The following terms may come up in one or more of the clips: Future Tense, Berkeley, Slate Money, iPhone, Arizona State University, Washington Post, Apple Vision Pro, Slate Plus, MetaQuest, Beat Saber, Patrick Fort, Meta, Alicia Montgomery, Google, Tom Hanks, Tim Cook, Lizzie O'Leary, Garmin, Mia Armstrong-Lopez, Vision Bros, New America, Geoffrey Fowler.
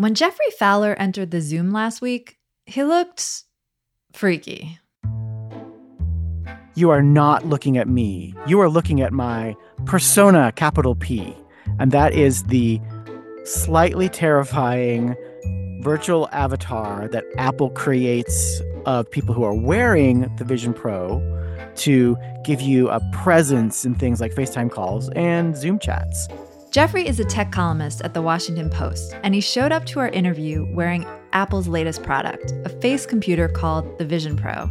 When Geoffrey Fowler entered the Zoom last week, he looked freaky. You are not looking at me. You are looking at my persona, capital P. And that is the slightly terrifying virtual avatar that Apple creates of people who are wearing the Vision Pro to give you a presence in things like FaceTime calls and Zoom chats. Geoffrey is a tech columnist at the Washington Post, and he showed up to our interview wearing Apple's latest product, a face computer called the Vision Pro.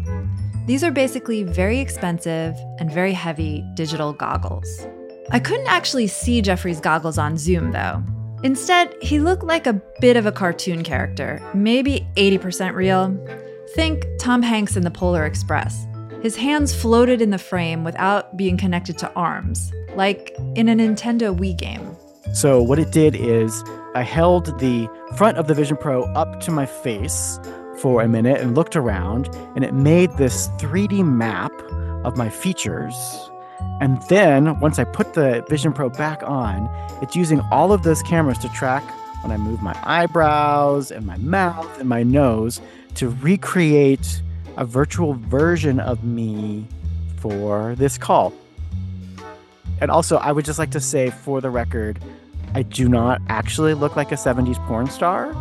These are basically very expensive and very heavy digital goggles. I couldn't actually see Geoffrey's goggles on Zoom, though. Instead, he looked like a bit of a cartoon character, maybe 80% real. Think Tom Hanks in the Polar Express. His hands floated in the frame without being connected to arms, like in a Nintendo Wii game. So what it did is I held the front of the Vision Pro up to my face for a minute and looked around, and it made this 3D map of my features. And then once I put the Vision Pro back on, it's using all of those cameras to track when I move my eyebrows and my mouth and my nose to recreate a virtual version of me for this call. And also, I would just like to say, for the record, I do not actually look like a 70s porn star,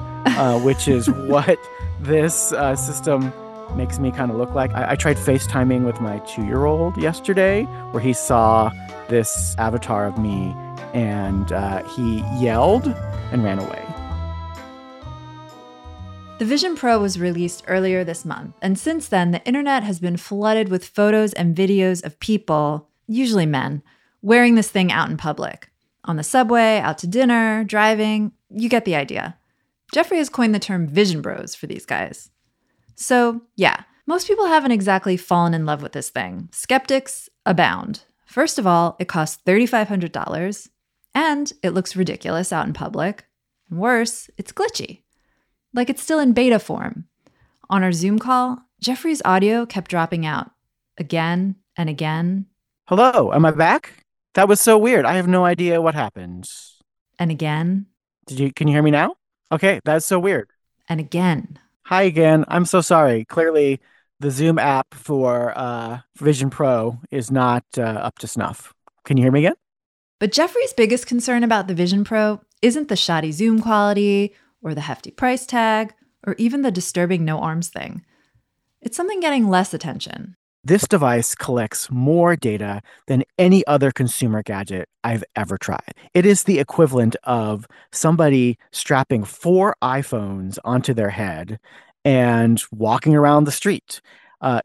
which is what this system makes me kind of look like. I tried FaceTiming with my 2-year-old yesterday, where he saw this avatar of me, and he yelled and ran away. The Vision Pro was released earlier this month, and since then, the internet has been flooded with photos and videos of people, usually men, wearing this thing out in public. On the subway, out to dinner, driving, you get the idea. Geoffrey has coined the term Vision Bros for these guys. So, yeah, most people haven't exactly fallen in love with this thing. Skeptics abound. First of all, it costs $3,500, and it looks ridiculous out in public. And worse, it's glitchy. Like it's still in beta form. On our Zoom call, Geoffrey's audio kept dropping out again and again. Hello, am I back? That was so weird. I have no idea what happened. And again. Can you hear me now? Okay, that's so weird. And again. Hi again. I'm so sorry. Clearly, the Zoom app for Vision Pro is not up to snuff. Can you hear me again? But Geoffrey's biggest concern about the Vision Pro isn't the shoddy Zoom quality or the hefty price tag, or even the disturbing no arms thing. It's something getting less attention. This device collects more data than any other consumer gadget I've ever tried. It is the equivalent of somebody strapping 4 iPhones onto their head and walking around the street.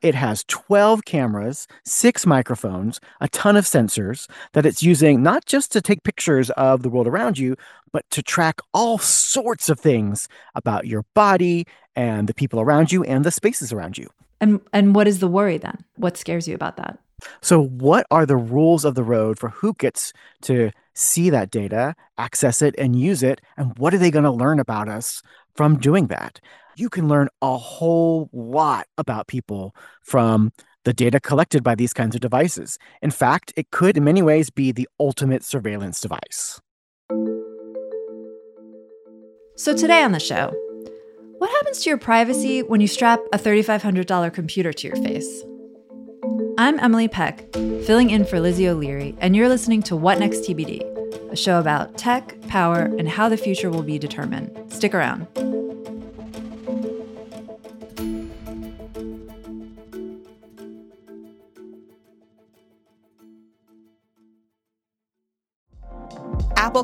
It has 12 cameras, 6 microphones, a ton of sensors that it's using not just to take pictures of the world around you, but to track all sorts of things about your body and the people around you and the spaces around you. And what is the worry then? What scares you about that? So what are the rules of the road for who gets to see that data, access it, and use it? And what are they going to learn about us from doing that? You can learn a whole lot about people from the data collected by these kinds of devices. In fact, it could in many ways be the ultimate surveillance device. So today on the show, what happens to your privacy when you strap a $3,500 computer to your face? I'm Emily Peck, filling in for Lizzie O'Leary, and you're listening to What Next TBD, a show about tech, power, and how the future will be determined. Stick around. Apple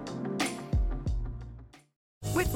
With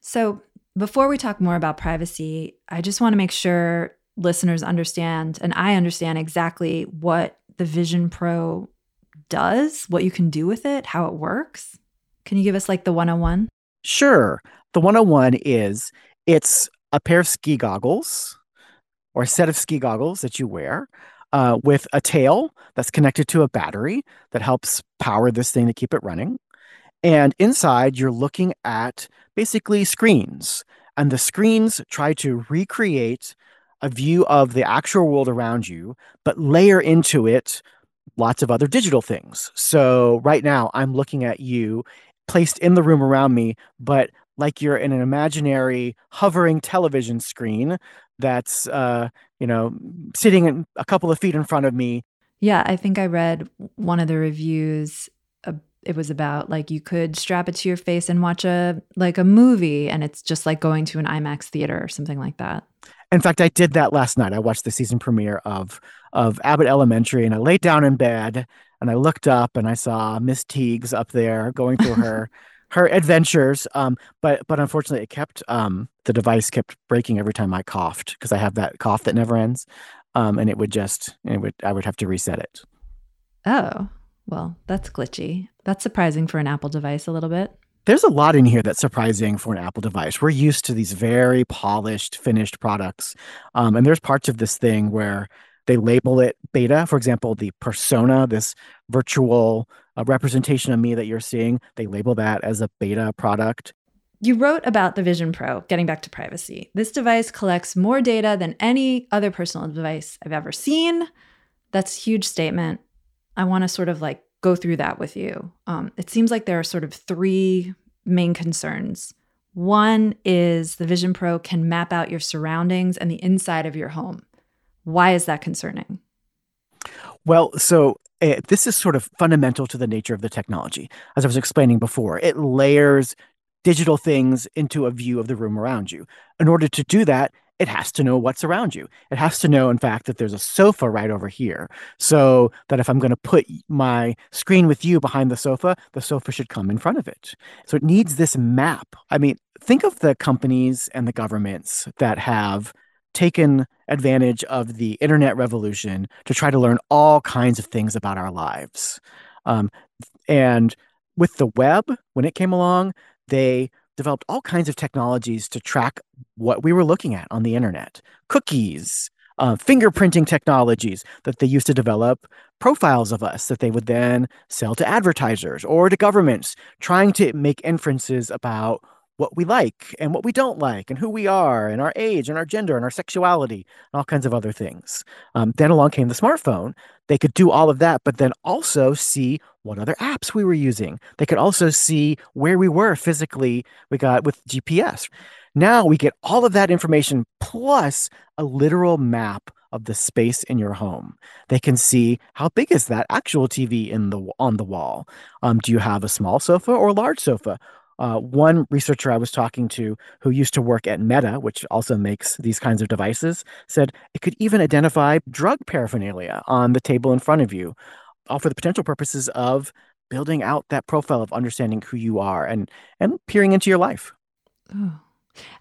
So before we talk more about privacy, I just want to make sure listeners understand, and I understand exactly what the Vision Pro does, what you can do with it, how it works. Can you give us like the 101? Sure. The 101 is it's a pair of ski goggles or a set of ski goggles that you wear with a tail that's connected to a battery that helps power this thing to keep it running. And inside, you're looking at basically screens. And the screens try to recreate a view of the actual world around you, but layer into it lots of other digital things. So right now, I'm looking at you placed in the room around me, but like you're in an imaginary hovering television screen that's, sitting in a couple of feet in front of me. Yeah, I think I read one of the reviews. It was about like you could strap it to your face and watch a movie, and it's just like going to an IMAX theater or something like that. In fact, I did that last night. I watched the season premiere of Abbott Elementary, and I laid down in bed and I looked up and I saw Miss Teagues up there going through her. Her adventures, but unfortunately, it kept the device kept breaking every time I coughed because I have that cough that never ends, and I would have to reset it. Oh, well, that's glitchy. That's surprising for an Apple device a little bit. There's a lot in here that's surprising for an Apple device. We're used to these very polished, finished products, and there's parts of this thing where they label it beta. For example, the persona, this virtual representation of me that you're seeing, they label that as a beta product. You wrote about the Vision Pro, getting back to privacy. This device collects more data than any other personal device I've ever seen. That's a huge statement. I want to sort of like go through that with you. It seems like there are sort of three main concerns. One is the Vision Pro can map out your surroundings and the inside of your home. Why is that concerning? Well, so this is sort of fundamental to the nature of the technology. As I was explaining before, it layers digital things into a view of the room around you. In order to do that, it has to know what's around you. It has to know, in fact, that there's a sofa right over here, so that if I'm going to put my screen with you behind the sofa should come in front of it. So it needs this map. I mean, think of the companies and the governments that have taken advantage of the internet revolution to try to learn all kinds of things about our lives. And with the web, when it came along, they developed all kinds of technologies to track what we were looking at on the internet. Cookies, fingerprinting technologies that they used to develop profiles of us that they would then sell to advertisers or to governments, trying to make inferences about what we like and what we don't like and who we are and our age and our gender and our sexuality and all kinds of other things. Then along came the smartphone. They could do all of that, but then also see what other apps we were using. They could also see where we were physically. We got with GPS. Now we get all of that information plus a literal map of the space in your home. They can see how big is that actual TV on the wall. Do you have a small sofa or a large sofa? One researcher I was talking to who used to work at Meta, which also makes these kinds of devices, said it could even identify drug paraphernalia on the table in front of you, all for the potential purposes of building out that profile of understanding who you are and peering into your life. Oh.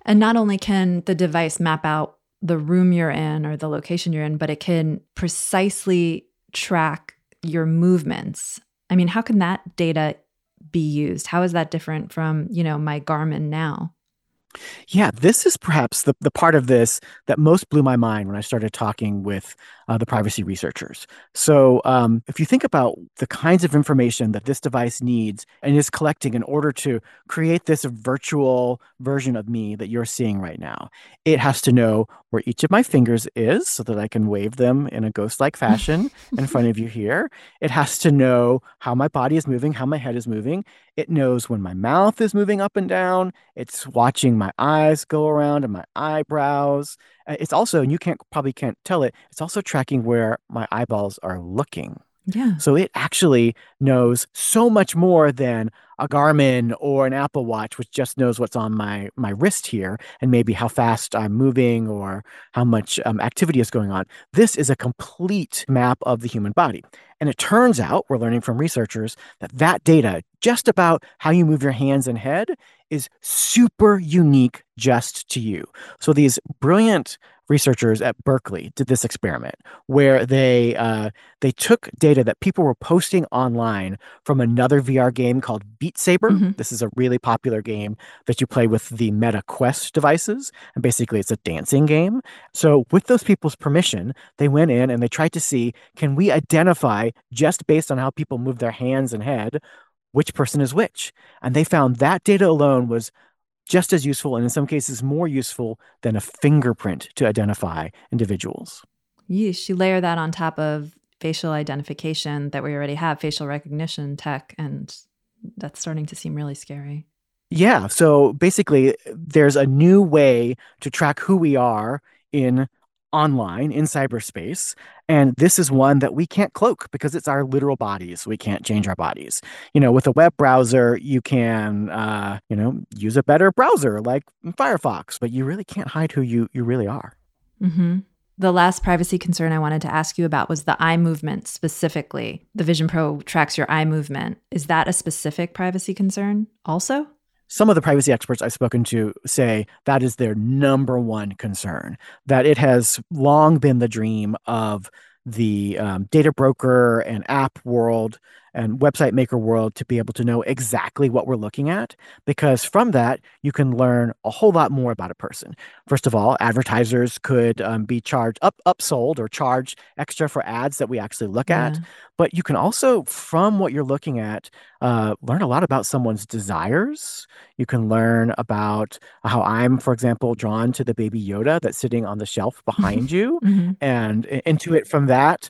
And not only can the device map out the room you're in or the location you're in, but it can precisely track your movements. I mean, how can that data be used? How is that different from, my Garmin now? Yeah, this is perhaps the part of this that most blew my mind when I started talking with the privacy researchers. So if you think about the kinds of information that this device needs and is collecting in order to create this virtual version of me that you're seeing right now, it has to know where each of my fingers is so that I can wave them in a ghost-like fashion in front of you here. It has to know how my body is moving, how my head is moving. It knows when my mouth is moving up and down. It's watching my eyes go around and my eyebrows. It's also, and you probably can't tell it, it's also tracking where my eyeballs are looking. Yeah. So it actually knows so much more than a Garmin or an Apple Watch, which just knows what's on my wrist here and maybe how fast I'm moving or how much activity is going on. This is a complete map of the human body. And it turns out, we're learning from researchers, that data just about how you move your hands and head is super unique just to you. So these brilliant researchers at Berkeley did this experiment where they took data that people were posting online from another VR game called Beat Saber. Mm-hmm. This is a really popular game that you play with the MetaQuest devices. And basically, it's a dancing game. So with those people's permission, they went in and they tried to see, can we identify, just based on how people move their hands and head, which person is which? And they found that data alone was just as useful, and in some cases more useful, than a fingerprint to identify individuals. Yeesh, you layer that on top of facial identification that we already have, facial recognition tech, and that's starting to seem really scary. Yeah, so basically there's a new way to track who we are online, in cyberspace. And this is one that we can't cloak because it's our literal bodies. We can't change our bodies. You know, with a web browser, you can, use a better browser like Firefox, but you really can't hide who you really are. Mm-hmm. The last privacy concern I wanted to ask you about was the eye movement specifically. The Vision Pro tracks your eye movement. Is that a specific privacy concern also? Some of the privacy experts I've spoken to say that is their number one concern, that it has long been the dream of the data broker and app world and website maker world to be able to know exactly what we're looking at, because from that, you can learn a whole lot more about a person. First of all, advertisers could be charged upsold or charge extra for ads that we actually look at. But you can also, from what you're looking at, learn a lot about someone's desires. You can learn about how I'm, for example, drawn to the baby Yoda that's sitting on the shelf behind you, and intuit from that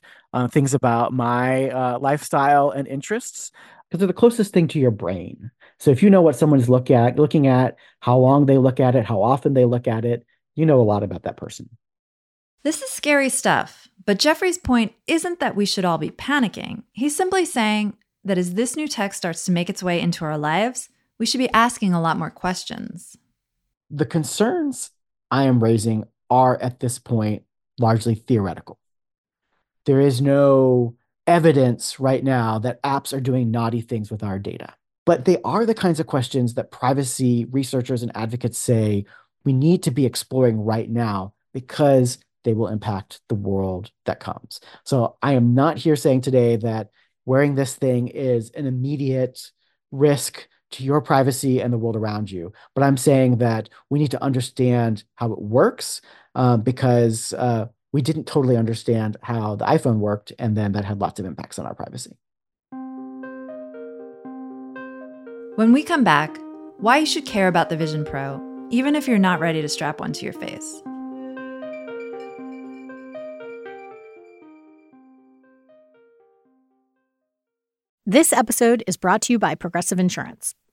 things about my lifestyle and interests, because they're the closest thing to your brain. So if you know what someone's looking at, how long they look at it, how often they look at it, you know a lot about that person. This is scary stuff, but Geoffrey's point isn't that we should all be panicking. He's simply saying that as this new tech starts to make its way into our lives, we should be asking a lot more questions. The concerns I am raising are at this point largely theoretical. There is no evidence right now that apps are doing naughty things with our data. But they are the kinds of questions that privacy researchers and advocates say we need to be exploring right now because they will impact the world that comes. So I am not here saying today that wearing this thing is an immediate risk to your privacy and the world around you. But I'm saying that we need to understand how it works because we didn't totally understand how the iPhone worked, and then that had lots of impacts on our privacy. When we come back, why you should care about the Vision Pro, even if you're not ready to strap one to your face. This episode is brought to you by Progressive Insurance.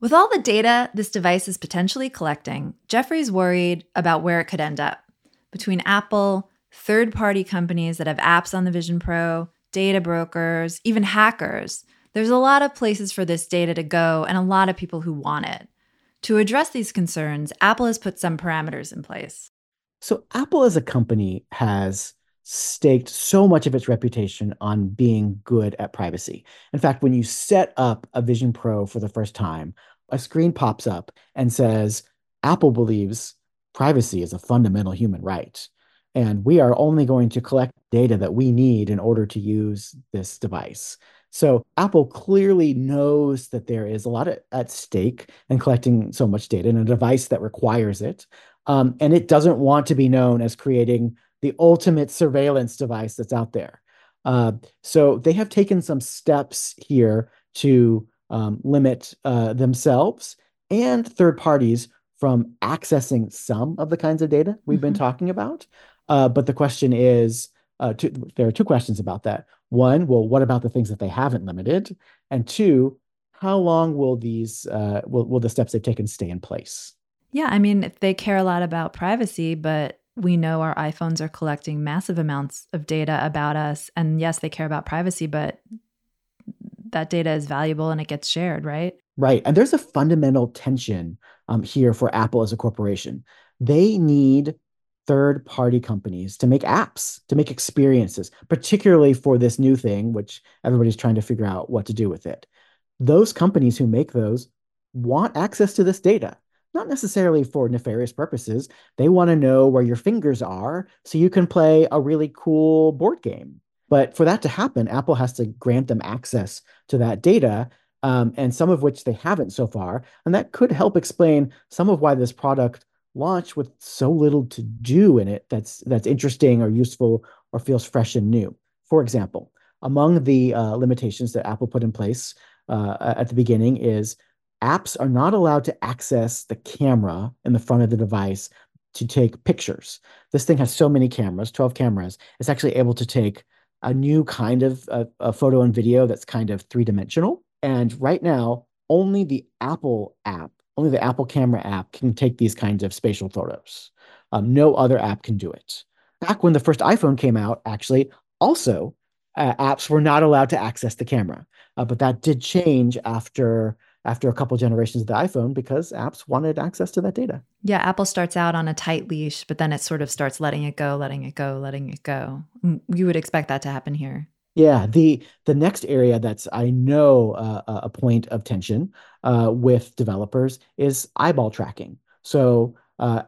With all the data this device is potentially collecting, Geoffrey's worried about where it could end up. Between Apple, third-party companies that have apps on the Vision Pro, data brokers, even hackers, there's a lot of places for this data to go and a lot of people who want it. To address these concerns, Apple has put some parameters in place. So Apple as a company has staked so much of its reputation on being good at privacy. In fact, when you set up a Vision Pro for the first time, a screen pops up and says, Apple believes privacy is a fundamental human right, and we are only going to collect data that we need in order to use this device. So Apple clearly knows that there is a lot at stake in collecting so much data in a device that requires it. And it doesn't want to be known as creating the ultimate surveillance device that's out there. So they have taken some steps here to limit themselves and third parties from accessing some of the kinds of data we've been talking about. But the question is, there are two questions about that. One, well, what about the things that they haven't limited? And two, how long will these will the steps they've taken stay in place? Yeah, I mean, they care a lot about privacy, but we know our iPhones are collecting massive amounts of data about us. And yes, they care about privacy, but that data is valuable and it gets shared, right? Right. And there's a fundamental tension here for Apple as a corporation. They need third-party companies to make apps, to make experiences, particularly for this new thing, which everybody's trying to figure out what to do with it. Those companies who make those want access to this data, not necessarily for nefarious purposes. They want to know where your fingers are so you can play a really cool board game. But for that to happen, Apple has to grant them access to that data, and some of which they haven't so far. And that could help explain some of why this product launch with so little to do in it that's interesting or useful or feels fresh and new. For example, among the limitations that Apple put in place at the beginning is apps are not allowed to access the camera in the front of the device to take pictures. This thing has so many cameras, 12 cameras, it's actually able to take a new kind of a photo and video that's kind of three-dimensional. And right now, only the Apple app, only the Apple camera app can take these kinds of spatial photos. No other app can do it. Back when the first iPhone came out, actually, also apps were not allowed to access the camera. But that did change after a couple generations of the iPhone because apps wanted access to that data. Yeah, Apple starts out on a tight leash, but then it sort of starts letting it go. You would expect that to happen here. Yeah, the next area that's, I know, a point of tension with developers is eyeball tracking. So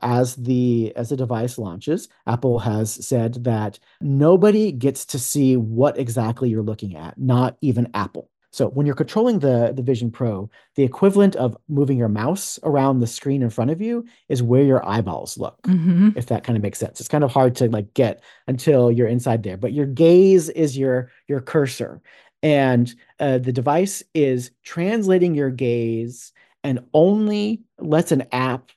as the device launches, Apple has said that nobody gets to see what exactly you're looking at, not even Apple. So when you're controlling the Vision Pro, the equivalent of moving your mouse around the screen in front of you is where your eyeballs look, if that kind of makes sense. It's kind of hard to get until you're inside there, but your gaze is your cursor. And the device is translating your gaze and only lets an app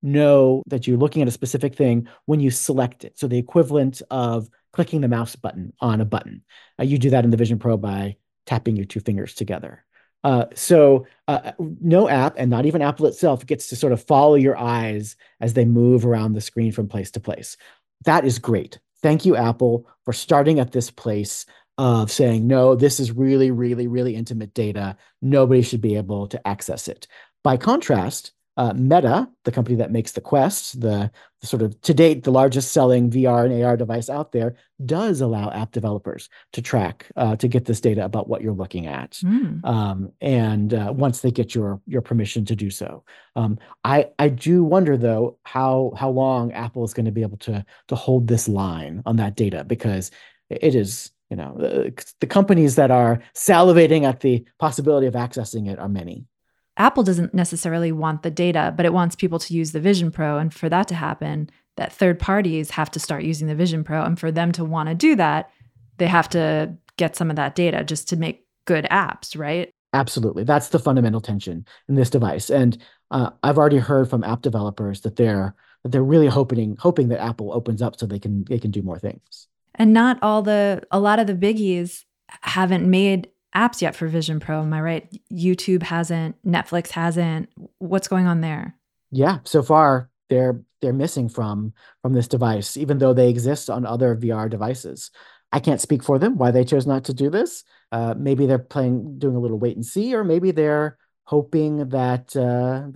know that you're looking at a specific thing when you select it. So the equivalent of clicking the mouse button on a button. You do that in the Vision Pro by tapping your two fingers together. So no app, and not even Apple itself, gets to sort of follow your eyes as they move around the screen from place to place. That is great. Thank you, Apple, for starting at this place of saying, no, this is really, really, really intimate data. Nobody should be able to access it. By contrast, Meta, the company that makes the Quest, the sort of, to date, the largest selling VR and AR device out there, does allow app developers to track, to get this data about what you're looking at. And once they get your permission to do so. I do wonder, though, how long Apple is going to be able to hold this line on that data, because it is, the companies that are salivating at the possibility of accessing it are many. Apple doesn't necessarily want the data, but it wants people to use the Vision Pro. And for that to happen, that third parties have to start using the Vision Pro. And for them to want to do that, they have to get some of that data just to make good apps, right? Absolutely. That's the fundamental tension in this device. And I've already heard from app developers that they're really hoping that Apple opens up so they can do more things. And not a lot of the biggies haven't made apps yet for Vision Pro, am I right? YouTube hasn't, Netflix hasn't. What's going on there? Yeah, so far they're missing from this device, even though they exist on other VR devices. I can't speak for them why they chose not to do this. Maybe they're doing a little wait and see, or maybe they're hoping that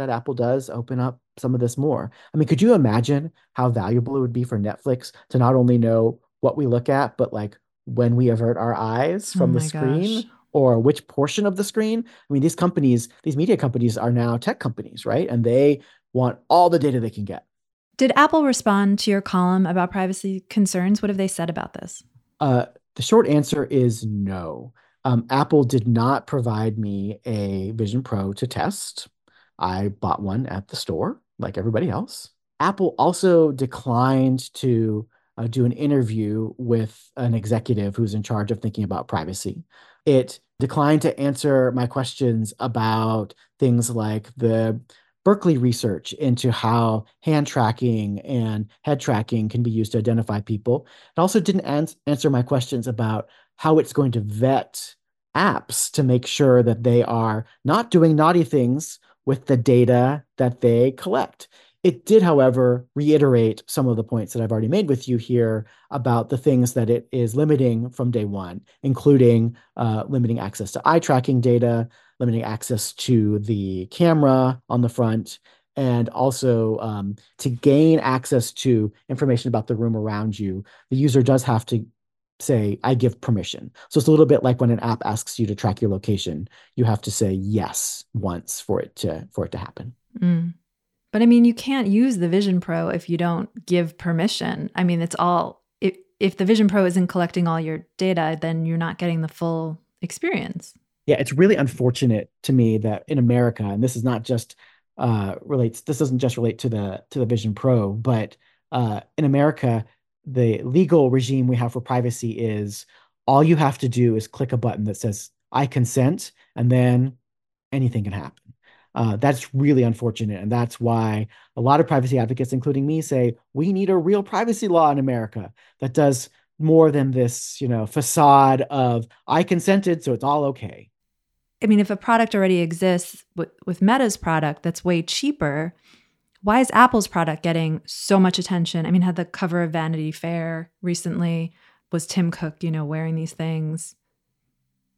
Apple does open up some of this more. I mean, could you imagine how valuable it would be for Netflix to not only know what we look at, but like when we avert our eyes from the screen? Gosh. Or which portion of the screen? I mean, these media companies are now tech companies, right? And they want all the data they can get. Did Apple respond to your column about privacy concerns? What have they said about this? The short answer is no. Apple did not provide me a Vision Pro to test. I bought one at the store, like everybody else. Apple also declined to do an interview with an executive who's in charge of thinking about privacy. It declined to answer my questions about things like the Berkeley research into how hand tracking and head tracking can be used to identify people. It also didn't answer my questions about how it's going to vet apps to make sure that they are not doing naughty things with the data that they collect. It did, however, reiterate some of the points that I've already made with you here about the things that it is limiting from day one, including limiting access to eye tracking data, limiting access to the camera on the front, and also to gain access to information about the room around you, the user does have to say, I give permission. So it's a little bit like when an app asks you to track your location, you have to say yes once for it to happen. Mm. But I mean, you can't use the Vision Pro if you don't give permission. I mean, it's all, if the Vision Pro isn't collecting all your data, then you're not getting the full experience. Yeah, it's really unfortunate to me that in America, and this is not just this doesn't just relate to the Vision Pro, but in America, the legal regime we have for privacy is all you have to do is click a button that says, I consent, and then anything can happen. That's really unfortunate. And that's why a lot of privacy advocates, including me, say we need a real privacy law in America that does more than this, facade of I consented, so it's all okay. I mean, if a product already exists with Meta's product that's way cheaper, why is Apple's product getting so much attention? I mean, had the cover of Vanity Fair recently, was Tim Cook, wearing these things?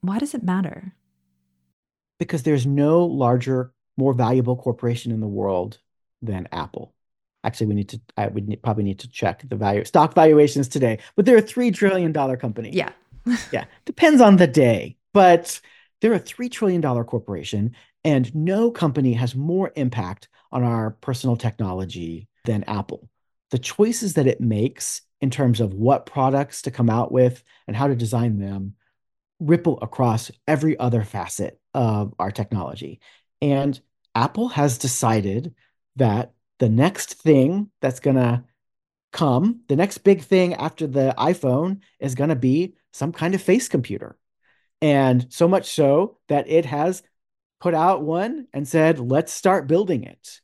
Why does it matter? Because there's no larger, more valuable corporation in the world than Apple. Actually, probably need to check the stock valuations today, but they're a $3 trillion company. Yeah. Yeah. Depends on the day, but they're a $3 trillion corporation, and no company has more impact on our personal technology than Apple. The choices that it makes in terms of what products to come out with and how to design them ripple across every other facet of our technology. And Apple has decided that the next thing that's going to come, the next big thing after the iPhone, is going to be some kind of face computer. And so much so that it has put out one and said, let's start building it.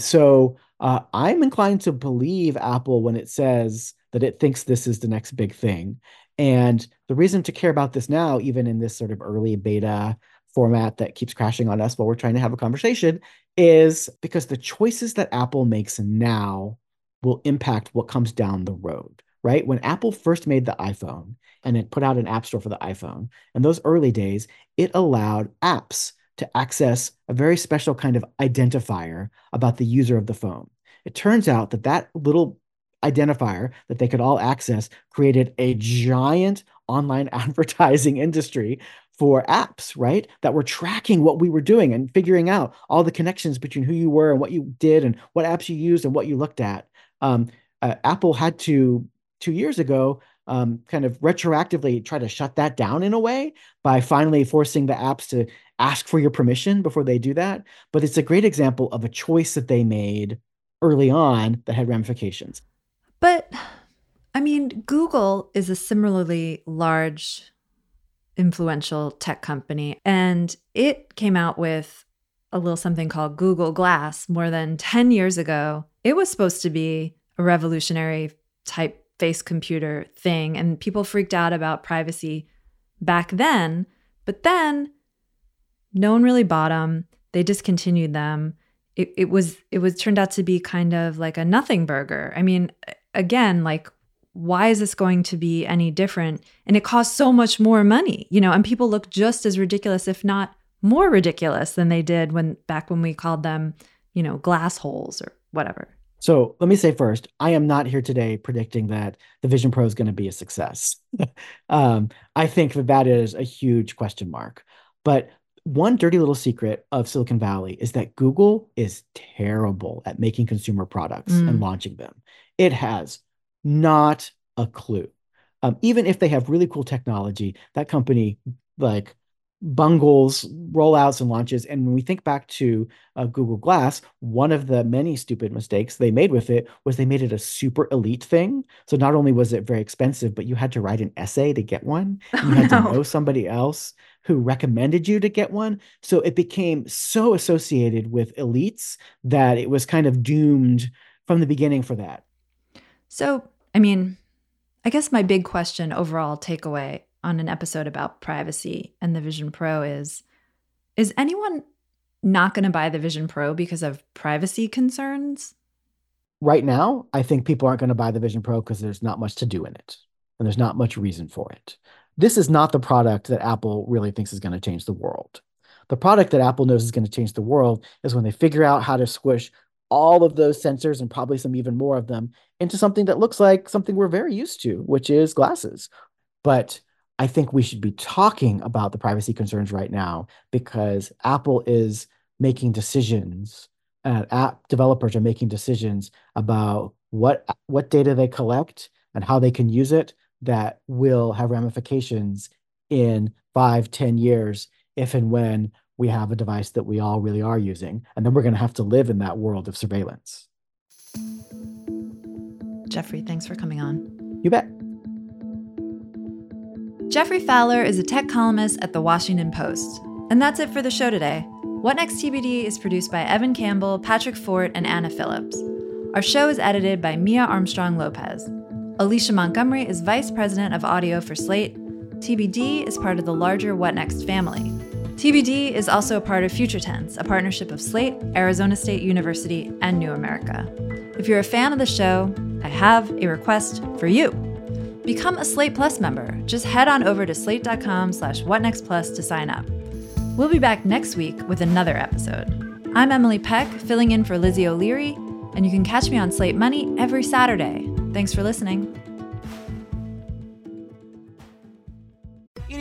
So I'm inclined to believe Apple when it says that it thinks this is the next big thing. And the reason to care about this now, even in this sort of early beta format that keeps crashing on us while we're trying to have a conversation, is because the choices that Apple makes now will impact what comes down the road, right? When Apple first made the iPhone and it put out an app store for the iPhone, in those early days, it allowed apps to access a very special kind of identifier about the user of the phone. It turns out that little identifier that they could all access created a giant online advertising industry for apps, right? That were tracking what we were doing and figuring out all the connections between who you were and what you did and what apps you used and what you looked at. Apple had to, 2 years ago, kind of retroactively try to shut that down in a way by finally forcing the apps to ask for your permission before they do that. But it's a great example of a choice that they made early on that had ramifications. But, I mean, Google is a similarly large influential tech company. And it came out with a little something called Google Glass more than 10 years ago. It was supposed to be a revolutionary type face computer thing, and people freaked out about privacy back then. But then no one really bought them. They discontinued them. It was turned out to be kind of like a nothing burger. I mean, again, like, why is this going to be any different? And it costs so much more money, you know, and people look just as ridiculous, if not more ridiculous than they did back when we called them, you know, glass holes or whatever. So let me say first, I am not here today predicting that the Vision Pro is going to be a success. I think that is a huge question mark. But one dirty little secret of Silicon Valley is that Google is terrible at making consumer products and launching them. It has not a clue. Even if they have really cool technology, that company like bungles rollouts and launches. And when we think back to Google Glass, one of the many stupid mistakes they made with it was they made it a super elite thing. So not only was it very expensive, but you had to write an essay to get one. You had to know somebody else who recommended you to get one. So it became so associated with elites that it was kind of doomed from the beginning for that. So, I mean, I guess my big question overall takeaway on an episode about privacy and the Vision Pro is anyone not going to buy the Vision Pro because of privacy concerns? Right now, I think people aren't going to buy the Vision Pro because there's not much to do in it and there's not much reason for it. This is not the product that Apple really thinks is going to change the world. The product that Apple knows is going to change the world is when they figure out how to squish all of those sensors and probably some even more of them into something that looks like something we're very used to, which is glasses. But I think we should be talking about the privacy concerns right now because Apple is making decisions, app developers are making decisions about what data they collect and how they can use it that will have ramifications in 5-10 years if and when we have a device that we all really are using. And then we're going to have to live in that world of surveillance. Geoffrey, thanks for coming on. You bet. Geoffrey Fowler is a tech columnist at The Washington Post. And that's it for the show today. What Next TBD is produced by Evan Campbell, Patrick Fort, and Anna Phillips. Our show is edited by Mia Armstrong-Lopez. Alicia Montgomery is Vice President of Audio for Slate. TBD is part of the larger What Next family. TBD is also a part of Future Tense, a partnership of Slate, Arizona State University, and New America. If you're a fan of the show, I have a request for you. Become a Slate Plus member. Just head on over to slate.com/whatnextplus to sign up. We'll be back next week with another episode. I'm Emily Peck, filling in for Lizzie O'Leary, and you can catch me on Slate Money every Saturday. Thanks for listening. It